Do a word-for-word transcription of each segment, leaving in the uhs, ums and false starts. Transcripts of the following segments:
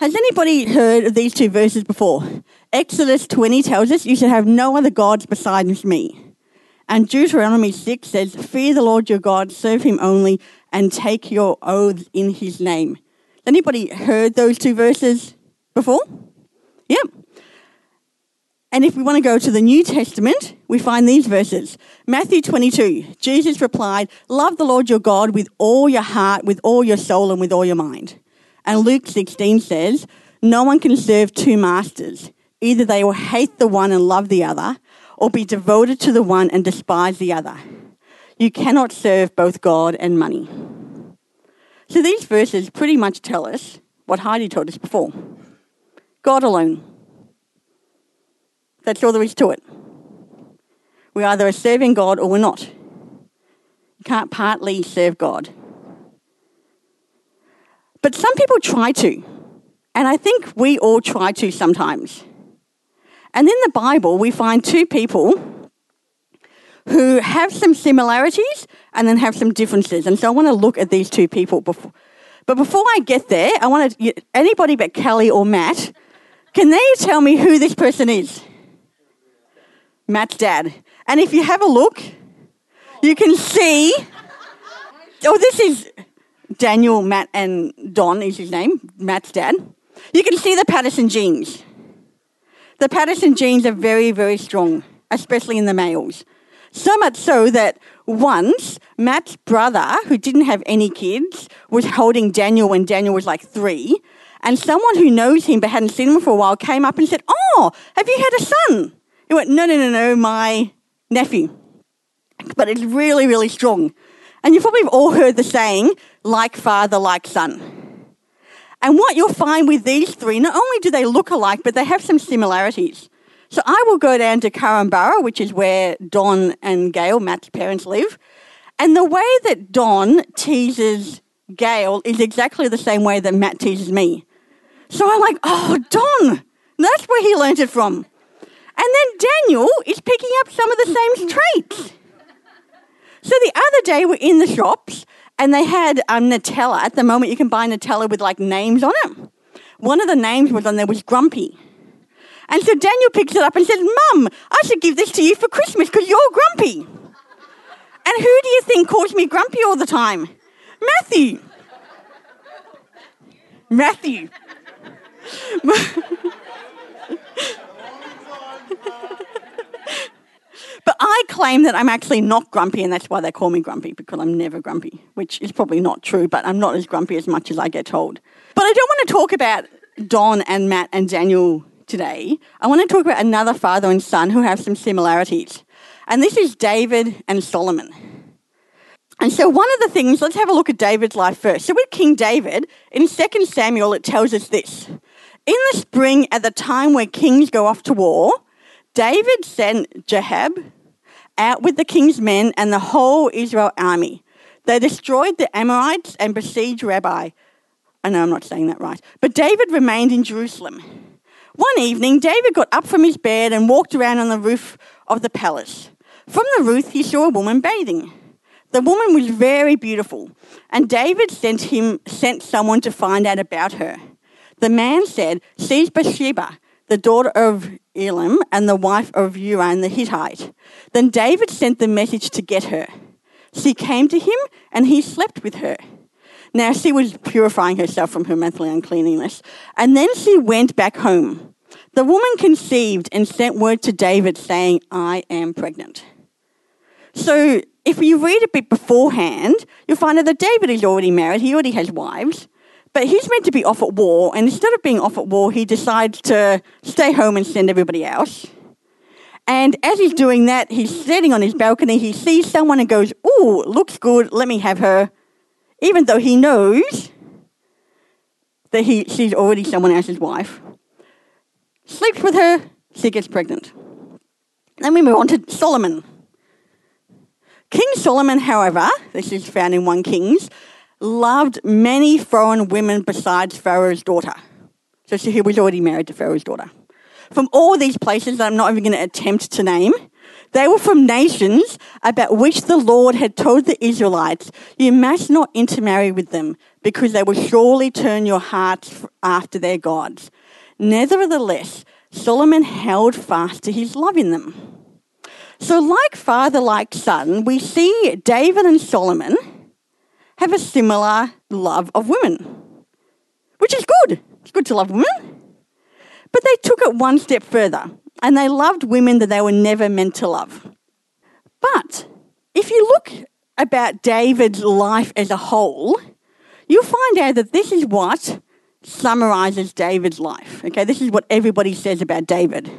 Has anybody heard of these two verses before? Exodus twenty tells us, you should have no other gods besides me. And Deuteronomy six says, fear the Lord your God, serve him only, and take your oaths in his name. Has anybody heard those two verses before? Yep. And if we want to go to the New Testament, we find these verses. Matthew twenty-two, Jesus replied, love the Lord your God with all your heart, with all your soul, and with all your mind. And Luke sixteen says, no one can serve two masters. Either they will hate the one and love the other, or be devoted to the one and despise the other. You cannot serve both God and money. So these verses pretty much tell us what Heidi told us before. God alone. That's all there is to it. We either are serving God or we're not. You can't partly serve God. But some people try to. And I think we all try to sometimes. And in the Bible, we find two people who have some similarities and then have some differences. And so I want to look at these two people before. But before I get there, I want to, anybody but Kelly or Matt, can they tell me who this person is? Matt's dad. And if you have a look, you can see, oh, this is Daniel, Matt, and Don is his name, Matt's dad. You can see the Patterson genes. The Patterson genes are very, very strong, especially in the males. So much so that once Matt's brother, who didn't have any kids, was holding Daniel when Daniel was like three, and someone who knows him but hadn't seen him for a while came up and said, oh, have you had a son? He went, no, no, no, no, my nephew. But it's really, really strong. And you've probably all heard the saying, like father, like son. And what you'll find with these three, not only do they look alike, but they have some similarities. So I will go down to Karambara, which is where Don and Gail, Matt's parents, live. And the way that Don teases Gail is exactly the same way that Matt teases me. So I'm like, oh, Don, that's where he learned it from. And then Daniel is picking up some of the same traits. So the other day we're in the shops and they had um, Nutella. At the moment you can buy Nutella with like names on it. One of the names was on there was Grumpy. And so Daniel picks it up and says, Mum, I should give this to you for Christmas because you're grumpy. And who do you think calls me grumpy all the time? Matthew. Matthew. But I claim that I'm actually not grumpy, and that's why they call me grumpy, because I'm never grumpy, which is probably not true, but I'm not as grumpy as much as I get told. But I don't want to talk about Don and Matt and Daniel today. I want to talk about another father and son who have some similarities. And this is David and Solomon. And so one of the things, let's have a look at David's life first. So with King David, in Second Samuel, it tells us this. In the spring, at the time where kings go off to war, David sent Jehoab out with the king's men and the whole Israel army. They destroyed the Amorites and besieged Rabbah. I know I'm not saying that right. But David remained in Jerusalem. One evening, David got up from his bed and walked around on the roof of the palace. From the roof, he saw a woman bathing. The woman was very beautiful, and David sent him sent someone to find out about her. The man said, "Seize Bathsheba, the daughter of Elam and the wife of Uriah the Hittite." Then David sent the message to get her. She came to him and he slept with her. Now she was purifying herself from her monthly uncleanliness. And then she went back home. The woman conceived and sent word to David saying, "I am pregnant." So if you read a bit beforehand, you'll find out that David is already married. He already has wives. But he's meant to be off at war, and instead of being off at war, he decides to stay home and send everybody else. And as he's doing that, he's sitting on his balcony, he sees someone and goes, "Ooh, looks good, let me have her," even though he knows that he, she's already someone else's wife. Sleeps with her, she gets pregnant. Then we move on to Solomon. King Solomon, however, this is found in First Kings, loved many foreign women besides Pharaoh's daughter. So he was already married to Pharaoh's daughter. From all these places that I'm not even going to attempt to name, They were from nations about which the Lord had told the Israelites, you must not intermarry with them, because they will surely turn your hearts after their gods. Nevertheless, Solomon held fast to his love in them. So like father, like son, we see David and Solomon have a similar love of women, which is good. It's good to love women. But they took it one step further, and they loved women that they were never meant to love. But if you look about David's life as a whole, you'll find out that this is what summarizes David's life. Okay, this is what everybody says about David.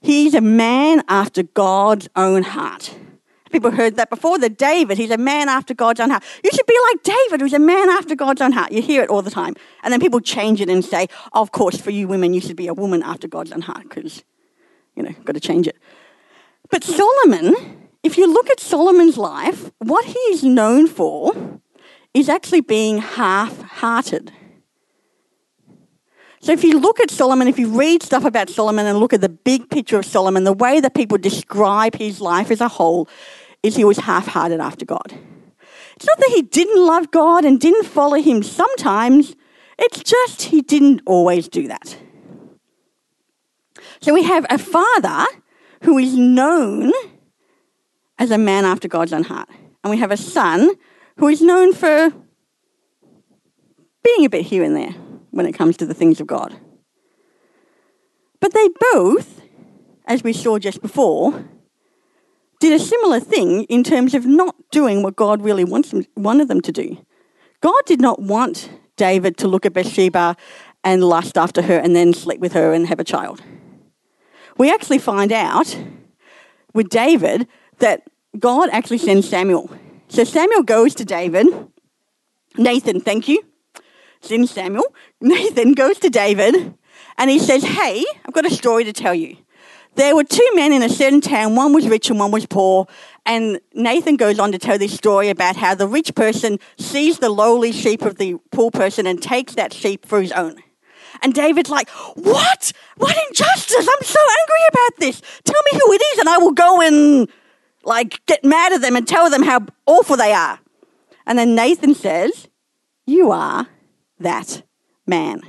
He's a man after God's own heart. People heard that before, that David, he's a man after God's own heart. You should be like David, who's a man after God's own heart. You hear it all the time. And then people change it and say, oh, of course, for you women, you should be a woman after God's own heart, because, you know, got to change it. But Solomon, if you look at Solomon's life, what he is known for is actually being half-hearted. So if you look at Solomon, if you read stuff about Solomon and look at the big picture of Solomon, the way that people describe his life as a whole is he was half-hearted after God. It's not that he didn't love God and didn't follow him sometimes. It's just he didn't always do that. So we have a father who is known as a man after God's own heart. And we have a son who is known for being a bit here and there when it comes to the things of God. But they both, as we saw just before, did a similar thing in terms of not doing what God really wants them, wanted them to do. God did not want David to look at Bathsheba and lust after her and then sleep with her and have a child. We actually find out with David that God actually sends Samuel. So Samuel goes to David. Nathan, tthank you. It's in Samuel. Nathan goes to David and he says, hey, I've got a story to tell you. There were two men in a certain town. One was rich and one was poor. And Nathan goes on to tell this story about how the rich person sees the lowly sheep of the poor person and takes that sheep for his own. And David's like, what? What injustice? I'm so angry about this. Tell me who it is and I will go and like get mad at them and tell them how awful they are. And then Nathan says, you are that man.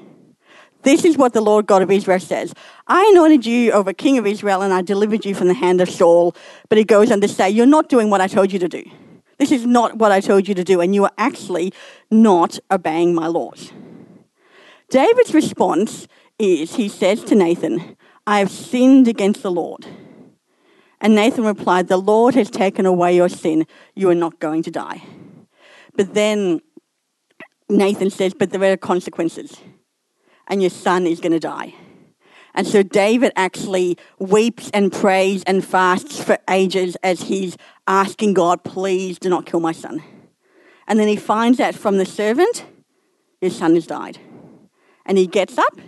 This is what the Lord God of Israel says. I anointed you over king of Israel and I delivered you from the hand of Saul. But he goes on to say, you're not doing what I told you to do. This is not what I told you to do. And you are actually not obeying my laws. David's response is, he says to Nathan, I have sinned against the Lord. And Nathan replied, the Lord has taken away your sin. You are not going to die. But then Nathan says, but there are consequences and your son is going to die. And so David actually weeps and prays and fasts for ages as he's asking God, please do not kill my son. And then he finds out from the servant, your son has died. And he gets up,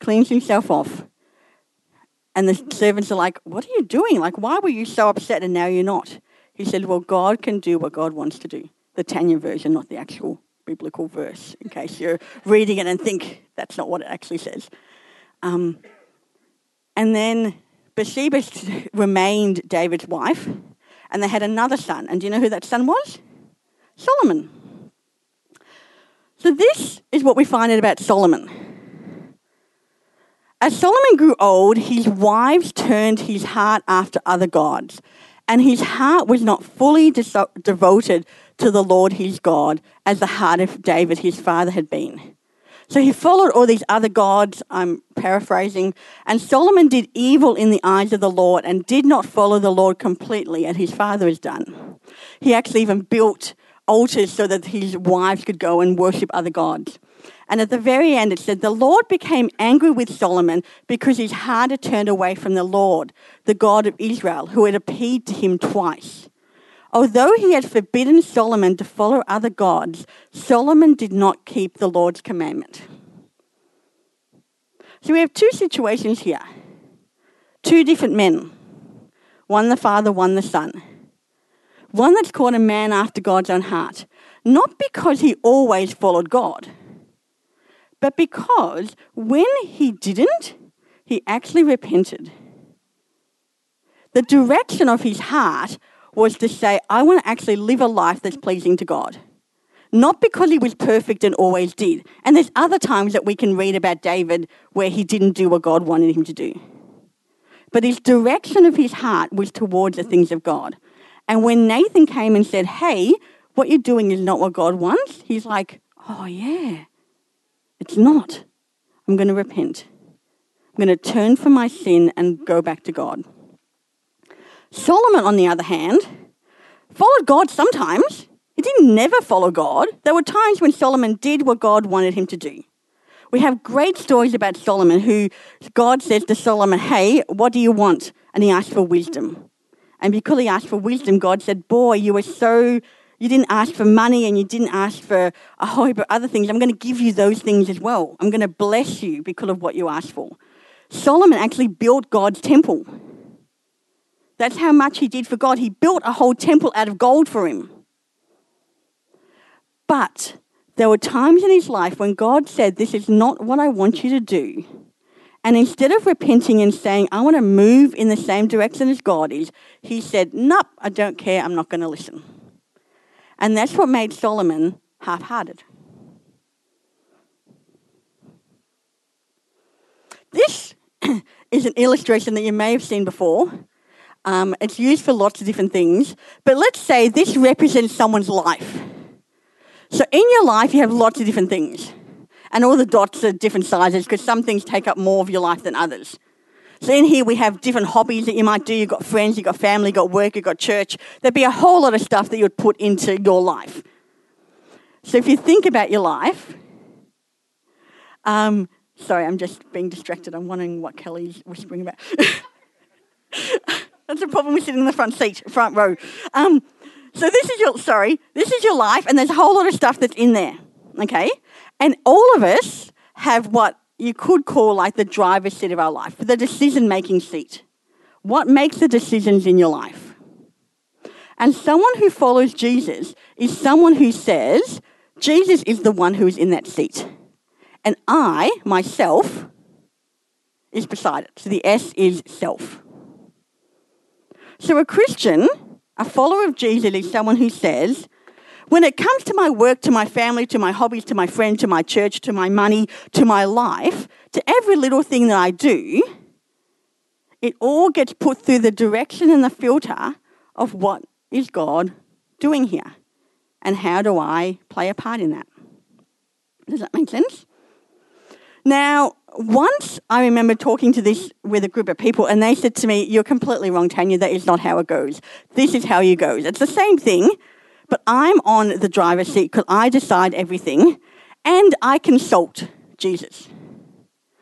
cleans himself off. And the servants are like, what are you doing? Like, why were you so upset and now you're not? He said, well, God can do what God wants to do. The Tanya version, not the actual biblical verse, in case you're reading it and think that's not what it actually says. Um, and then Bathsheba remained David's wife, and they had another son. And do you know who that son was? Solomon. So this is what we find out about Solomon. As Solomon grew old, his wives turned his heart after other gods, and his heart was not fully dis- devoted to the Lord his God, as the heart of David his father had been. So he followed all these other gods, I'm paraphrasing, and Solomon did evil in the eyes of the Lord and did not follow the Lord completely, as his father has done. He actually even built altars so that his wives could go and worship other gods. And at the very end it said, the Lord became angry with Solomon because his heart had turned away from the Lord, the God of Israel, who had appeared to him twice. Although he had forbidden Solomon to follow other gods, Solomon did not keep the Lord's commandment. So we have two situations here. Two different men. One the father, one the son. One that's called a man after God's own heart. Not because he always followed God, but because when he didn't, he actually repented. The direction of his heart was to say, I want to actually live a life that's pleasing to God. Not because he was perfect and always did. And there's other times that we can read about David where he didn't do what God wanted him to do. But his direction of his heart was towards the things of God. And when Nathan came and said, hey, what you're doing is not what God wants, he's like, oh yeah, it's not. I'm going to repent. I'm going to turn from my sin and go back to God. Solomon, on the other hand, followed God sometimes. He didn't never follow God. There were times when Solomon did what God wanted him to do. We have great stories about Solomon, who God says to Solomon, hey, what do you want? And he asked for wisdom. And because he asked for wisdom, God said, boy, you were so, you didn't ask for money and you didn't ask for a whole heap of other things. I'm going to give you those things as well. I'm going to bless you because of what you asked for. Solomon actually built God's temple. That's how much he did for God. He built a whole temple out of gold for him. But there were times in his life when God said, this is not what I want you to do. And instead of repenting and saying, I want to move in the same direction as God is, he said, nope, I don't care, I'm not going to listen. And that's what made Solomon half-hearted. This is an illustration that you may have seen before. Um, it's used for lots of different things. But let's say this represents someone's life. So in your life, you have lots of different things. And all the dots are different sizes because some things take up more of your life than others. So in here, we have different hobbies that you might do. You've got friends, you've got family, you've got work, you've got church. There'd be a whole lot of stuff that you would put into your life. So if you think about your life... Um, sorry, I'm just being distracted. I'm wondering what Kelly's whispering about. That's the problem with sitting in the front seat, front row. Um, so this is your, sorry, this is your life, and there's a whole lot of stuff that's in there, okay? And all of us have what you could call like the driver's seat of our life, the decision-making seat. What makes the decisions in your life? And someone who follows Jesus is someone who says, Jesus is the one who is in that seat. And I, myself, is beside it. So the S is self. So a Christian, a follower of Jesus, is someone who says, when it comes to my work, to my family, to my hobbies, to my friend, to my church, to my money, to my life, to every little thing that I do, it all gets put through the direction and the filter of what is God doing here and how do I play a part in that. Does that make sense? Now, once I remember talking to this with a group of people and they said to me, you're completely wrong, Tanya, that is not how it goes. This is how you go. It's the same thing, but I'm on the driver's seat because I decide everything and I consult Jesus.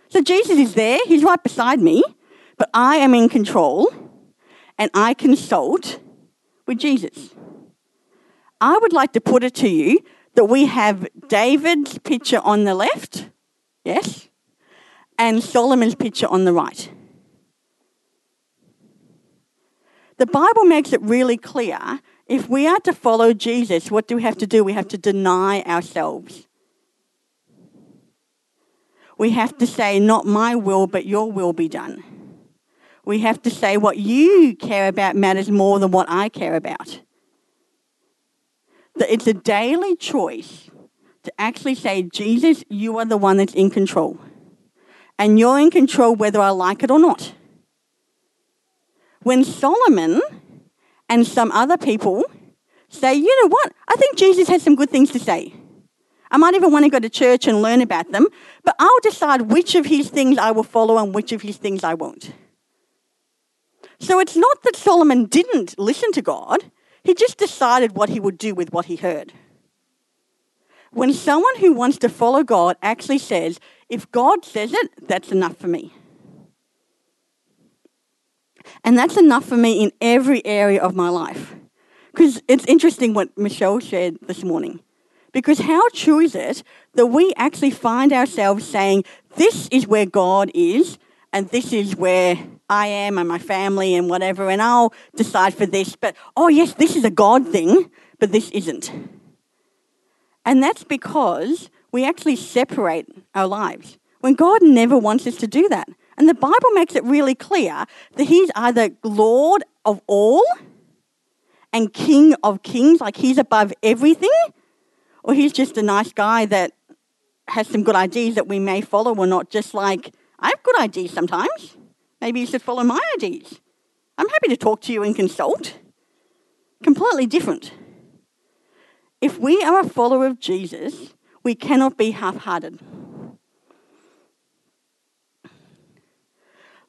So Jesus is there, he's right beside me, but I am in control and I consult with Jesus. I would like to put it to you that we have David's picture on the left, yes? And Solomon's picture on the right. The Bible makes it really clear, if we are to follow Jesus, what do we have to do? We have to deny ourselves. We have to say, not my will, but your will be done. We have to say, what you care about matters more than what I care about. That it's a daily choice to actually say, Jesus, you are the one that's in control. And you're in control whether I like it or not. When Solomon and some other people say, you know what, I think Jesus has some good things to say. I might even want to go to church and learn about them, but I'll decide which of his things I will follow and which of his things I won't. So it's not that Solomon didn't listen to God, he just decided what he would do with what he heard. When someone who wants to follow God actually says, if God says it, that's enough for me. And that's enough for me in every area of my life. Because it's interesting what Michelle shared this morning. Because how true is it that we actually find ourselves saying, this is where God is, and this is where I am and my family and whatever, and I'll decide for this. But, oh yes, this is a God thing, but this isn't. And that's because we actually separate our lives. When God never wants us to do that. And the Bible makes it really clear that he's either Lord of all and King of kings, like he's above everything, or he's just a nice guy that has some good ideas that we may follow or not, just like I have good ideas sometimes. Maybe you should follow my ideas. I'm happy to talk to you and consult. Completely different. If we are a follower of Jesus, we cannot be half-hearted.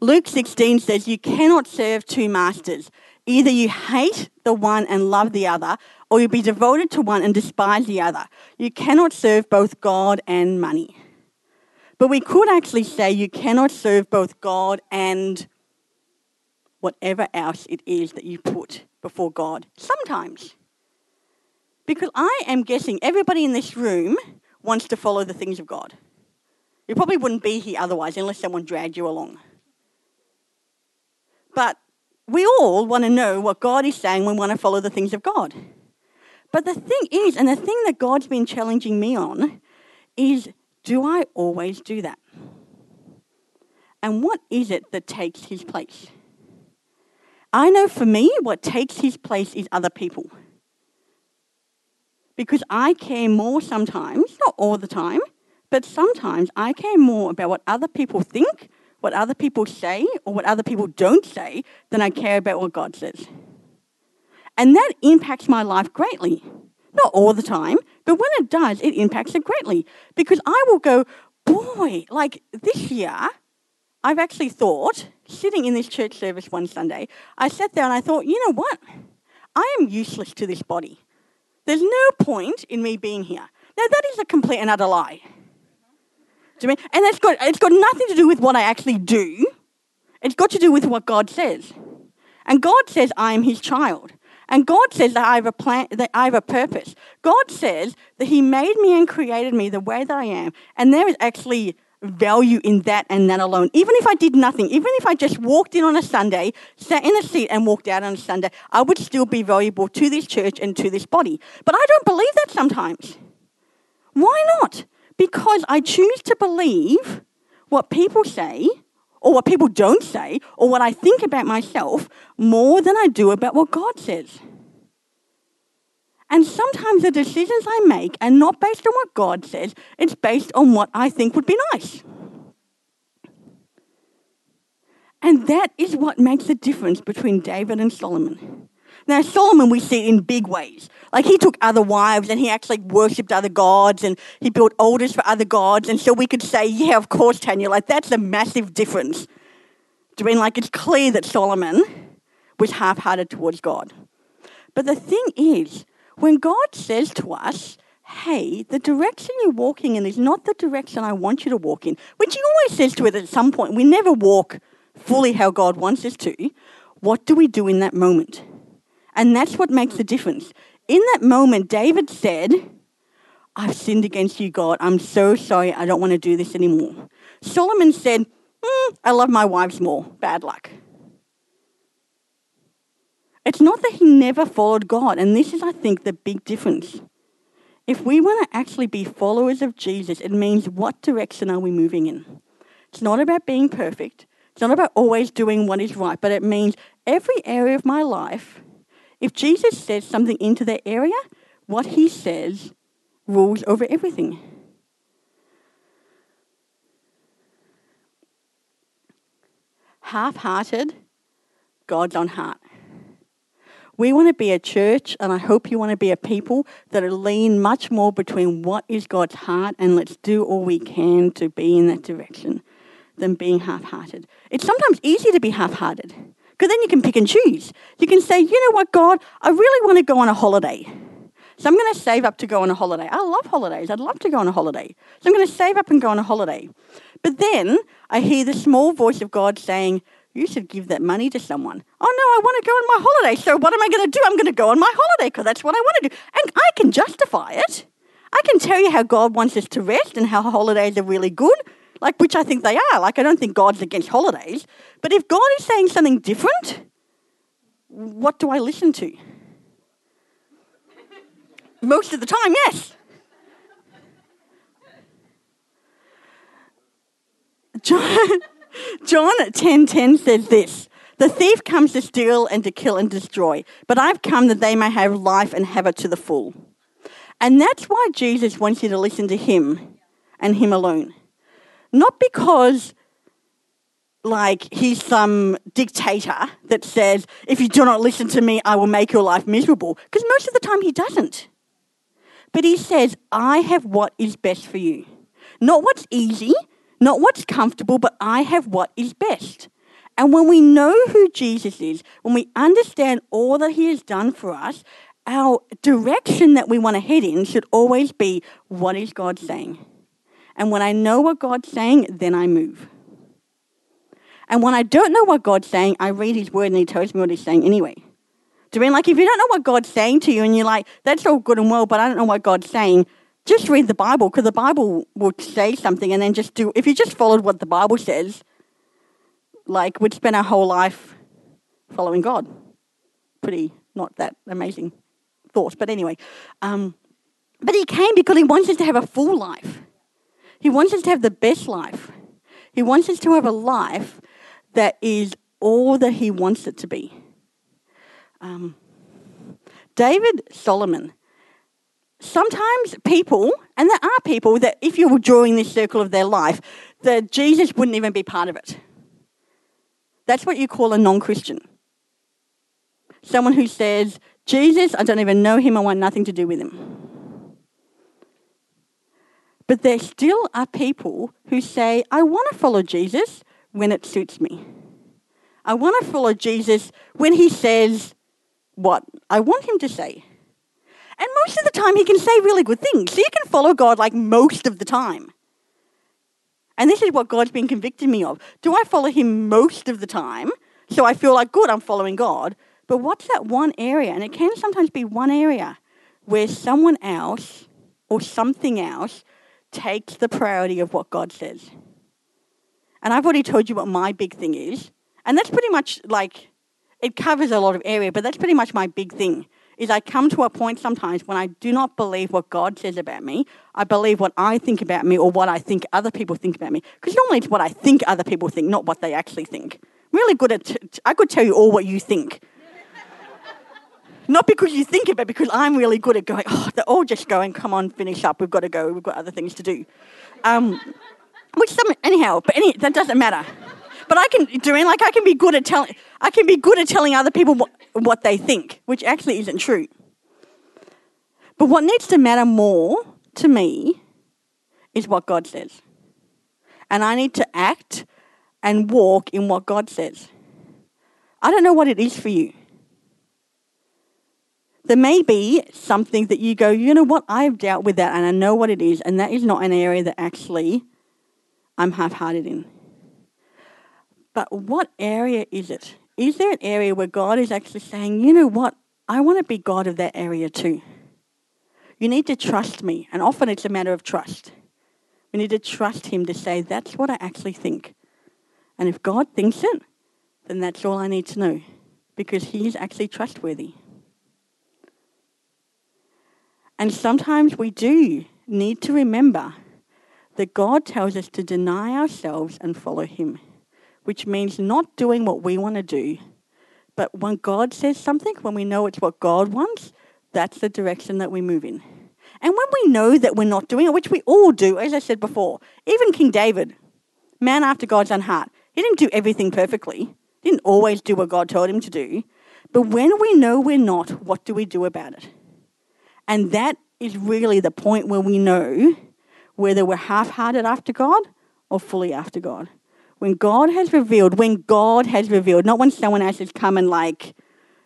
Luke sixteen says, you cannot serve two masters. Either you hate the one and love the other, or you'll be devoted to one and despise the other. You cannot serve both God and money. But we could actually say you cannot serve both God and whatever else it is that you put before God sometimes. Because I am guessing everybody in this room wants to follow the things of God. You probably wouldn't be here otherwise unless someone dragged you along. But we all want to know what God is saying when we want to follow the things of God. But the thing is, and the thing that God's been challenging me on, is do I always do that? And what is it that takes his place? I know for me, what takes his place is other people. Because I care more sometimes, not all the time, but sometimes I care more about what other people think, what other people say or what other people don't say than I care about what God says. And that impacts my life greatly. Not all the time, but when it does, it impacts it greatly. Because I will go, boy, like this year, I've actually thought, sitting in this church service one Sunday, I sat there and I thought, you know what? I am useless to this body. There's no point in me being here. Now, that is a complete and utter lie. Do you mean? And it's got, it's got nothing to do with what I actually do. It's got to do with what God says. And God says I am his child. And God says that I have a plan, that I have a purpose. God says that he made me and created me the way that I am. And there is actually value in that and that alone. Even if I did nothing, even if I just walked in on a Sunday, sat in a seat and walked out on a Sunday, I would still be valuable to this church and to this body. But I don't believe that sometimes. Why not? Because I choose to believe what people say or what people don't say or what I think about myself more than I do about what God says. And sometimes the decisions I make are not based on what God says. It's based on what I think would be nice. And that is what makes the difference between David and Solomon. Now, Solomon, we see in big ways. Like, he took other wives and he actually worshipped other gods and he built altars for other gods. And so we could say, yeah, of course, Tanya, like, that's a massive difference. Do you mean, like, it's clear that Solomon was half-hearted towards God. But the thing is, when God says to us, hey, the direction you're walking in is not the direction I want you to walk in, which he always says to us at some point, we never walk fully how God wants us to, what do we do in that moment? And that's what makes the difference. In that moment, David said, I've sinned against you, God. I'm so sorry. I don't want to do this anymore. Solomon said, mm, I love my wives more. Bad luck. It's not that he never followed God. And this is, I think, the big difference. If we want to actually be followers of Jesus, it means what direction are we moving in? It's not about being perfect. It's not about always doing what is right. But it means every area of my life, if Jesus says something into that area, what he says rules over everything. Half-hearted, God's on heart. We want to be a church, and I hope you want to be a people that are lean much more between what is God's heart and let's do all we can to be in that direction than being half-hearted. It's sometimes easy to be half-hearted. Because then you can pick and choose. You can say, you know what, God, I really want to go on a holiday. So I'm going to save up to go on a holiday. I love holidays. I'd love to go on a holiday. So I'm going to save up and go on a holiday. But then I hear the small voice of God saying, you should give that money to someone. Oh, no, I want to go on my holiday. So what am I going to do? I'm going to go on my holiday because that's what I want to do. And I can justify it. I can tell you how God wants us to rest and how holidays are really good. Like, which I think they are. Like, I don't think God's against holidays. But if God is saying something different, what do I listen to? Most of the time, yes. John, John ten ten says this, "The thief comes to steal and to kill and destroy, but I've come that they may have life and have it to the full." And that's why Jesus wants you to listen to him and him alone. Not because, like, he's some dictator that says, if you do not listen to me, I will make your life miserable. Because most of the time he doesn't. But he says, I have what is best for you. Not what's easy, not what's comfortable, but I have what is best. And when we know who Jesus is, when we understand all that he has done for us, our direction that we want to head in should always be, what is God saying? And when I know what God's saying, then I move. And when I don't know what God's saying, I read his word and he tells me what he's saying anyway. Do you mean, like, if you don't know what God's saying to you and you're like, that's all good and well, but I don't know what God's saying, just read the Bible, because the Bible will say something, and then just do, if you just followed what the Bible says, like, we'd spend our whole life following God. Pretty not that amazing thought, but anyway. Um, but he came because he wants us to have a full life. He wants us to have the best life. He wants us to have a life that is all that he wants it to be. Um, David Solomon. Sometimes people, and there are people that if you were drawing this circle of their life, that Jesus wouldn't even be part of it. That's what you call a non-Christian. Someone who says, Jesus, I don't even know him, I want nothing to do with him. But there still are people who say, I want to follow Jesus when it suits me. I want to follow Jesus when he says what I want him to say. And most of the time he can say really good things. So you can follow God, like, most of the time. And this is what God's been convicting me of. Do I follow him most of the time? So I feel like, good, I'm following God. But what's that one area? And it can sometimes be one area where someone else or something else takes the priority of what God says. And I've already told you what my big thing is. And that's pretty much, like, it covers a lot of area, but that's pretty much my big thing, is I come to a point sometimes when I do not believe what God says about me. I believe what I think about me or what I think other people think about me. Because normally it's what I think other people think, not what they actually think. I'm really good at, t- t- I could tell you all what you think. Not because you think it, but because I'm really good at going, oh, they're all just going, come on, finish up, we've got to go, we've got other things to do. Um, which some, anyhow, but any, that doesn't matter. But I can, do you mean, like, I can be good at telling, I can be good at telling other people what, what they think, which actually isn't true. But what needs to matter more to me is what God says. And I need to act and walk in what God says. I don't know what it is for you. There may be something that you go, you know what, I've dealt with that and I know what it is, and that is not an area that actually I'm half-hearted in. But what area is it? Is there an area where God is actually saying, you know what, I want to be God of that area too. You need to trust me. And often it's a matter of trust. We need to trust him to say, that's what I actually think. And if God thinks it, then that's all I need to know, because he is actually trustworthy. And sometimes we do need to remember that God tells us to deny ourselves and follow him, which means not doing what we want to do. But when God says something, when we know it's what God wants, that's the direction that we move in. And when we know that we're not doing it, which we all do, as I said before, even King David, man after God's own heart, he didn't do everything perfectly. He didn't always do what God told him to do. But when we know we're not, what do we do about it? And that is really the point where we know whether we're half-hearted after God or fully after God. When God has revealed, when God has revealed, not when someone else has come and, like,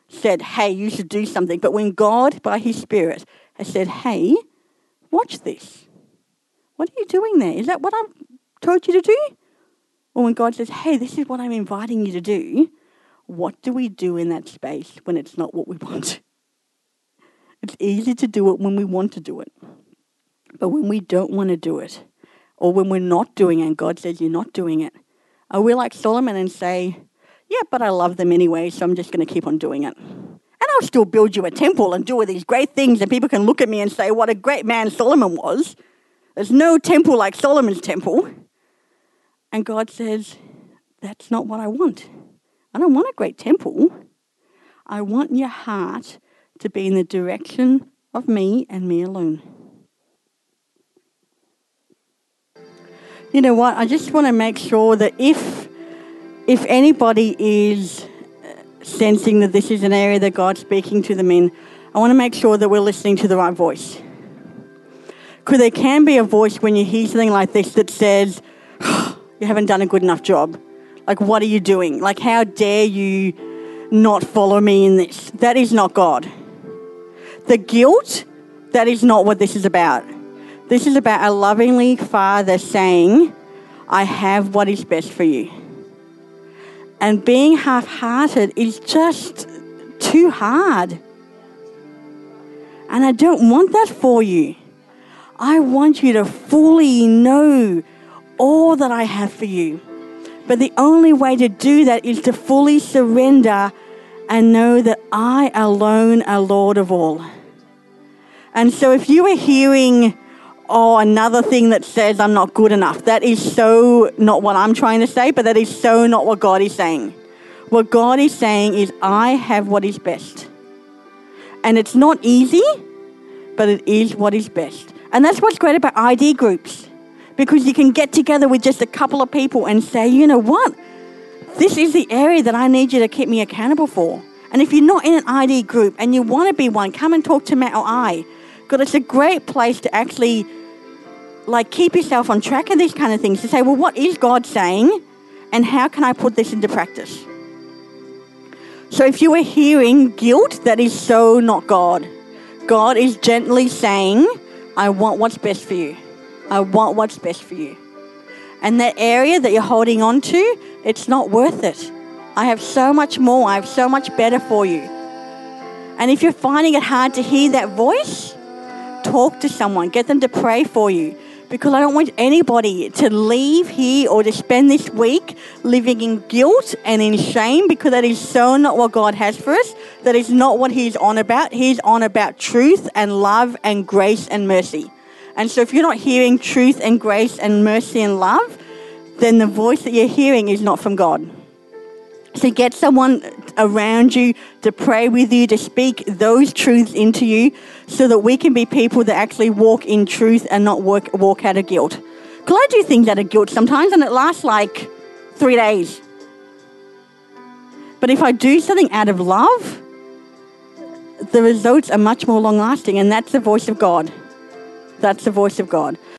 said, hey, you should do something, but when God, by his Spirit, has said, hey, watch this. What are you doing there? Is that what I've told you to do? Or when God says, hey, this is what I'm inviting you to do, what do we do in that space when it's not what we want? It's easy to do it when we want to do it. But when we don't want to do it, or when we're not doing it and God says you're not doing it, are we like Solomon and say, yeah, but I love them anyway, so I'm just going to keep on doing it. And I'll still build you a temple and do all these great things, and people can look at me and say, what a great man Solomon was. There's no temple like Solomon's temple. And God says, that's not what I want. I don't want a great temple. I want your heart to be in the direction of me and me alone. You know what? I just want to make sure that if, if anybody is sensing that this is an area that God's speaking to them in, I want to make sure that we're listening to the right voice. Because there can be a voice when you hear something like this that says, oh, you haven't done a good enough job. Like, what are you doing? Like, how dare you not follow me in this? That is not God. The guilt, that is not what this is about. This is about a lovingly father saying, I have what is best for you. And being half-hearted is just too hard. And I don't want that for you. I want you to fully know all that I have for you. But the only way to do that is to fully surrender and know that I alone are Lord of all. And so if you are hearing, oh, another thing that says I'm not good enough, that is so not what I'm trying to say, but that is so not what God is saying. What God is saying is I have what is best. And it's not easy, but it is what is best. And that's what's great about I D groups, because you can get together with just a couple of people and say, you know what, this is the area that I need you to keep me accountable for. And if you're not in an I D group and you want to be one, come and talk to Matt or I. God, it's a great place to actually like keep yourself on track of these kind of things, to say, well, what is God saying and how can I put this into practice? So if you are hearing guilt, that is so not God. God is gently saying, I want what's best for you. I want what's best for you. And that area that you're holding on to, it's not worth it. I have so much more. I have so much better for you. And if you're finding it hard to hear that voice, talk to someone. Get them to pray for you. Because I don't want anybody to leave here or to spend this week living in guilt and in shame, because that is so not what God has for us. That is not what He's on about. He's on about truth and love and grace and mercy. And so if you're not hearing truth and grace and mercy and love, then the voice that you're hearing is not from God. So get someone around you to pray with you, to speak those truths into you, so that we can be people that actually walk in truth and not work, walk out of guilt. Because I do things out of guilt sometimes, and it lasts like three days. But if I do something out of love, the results are much more long-lasting, and that's the voice of God. That's the voice of God.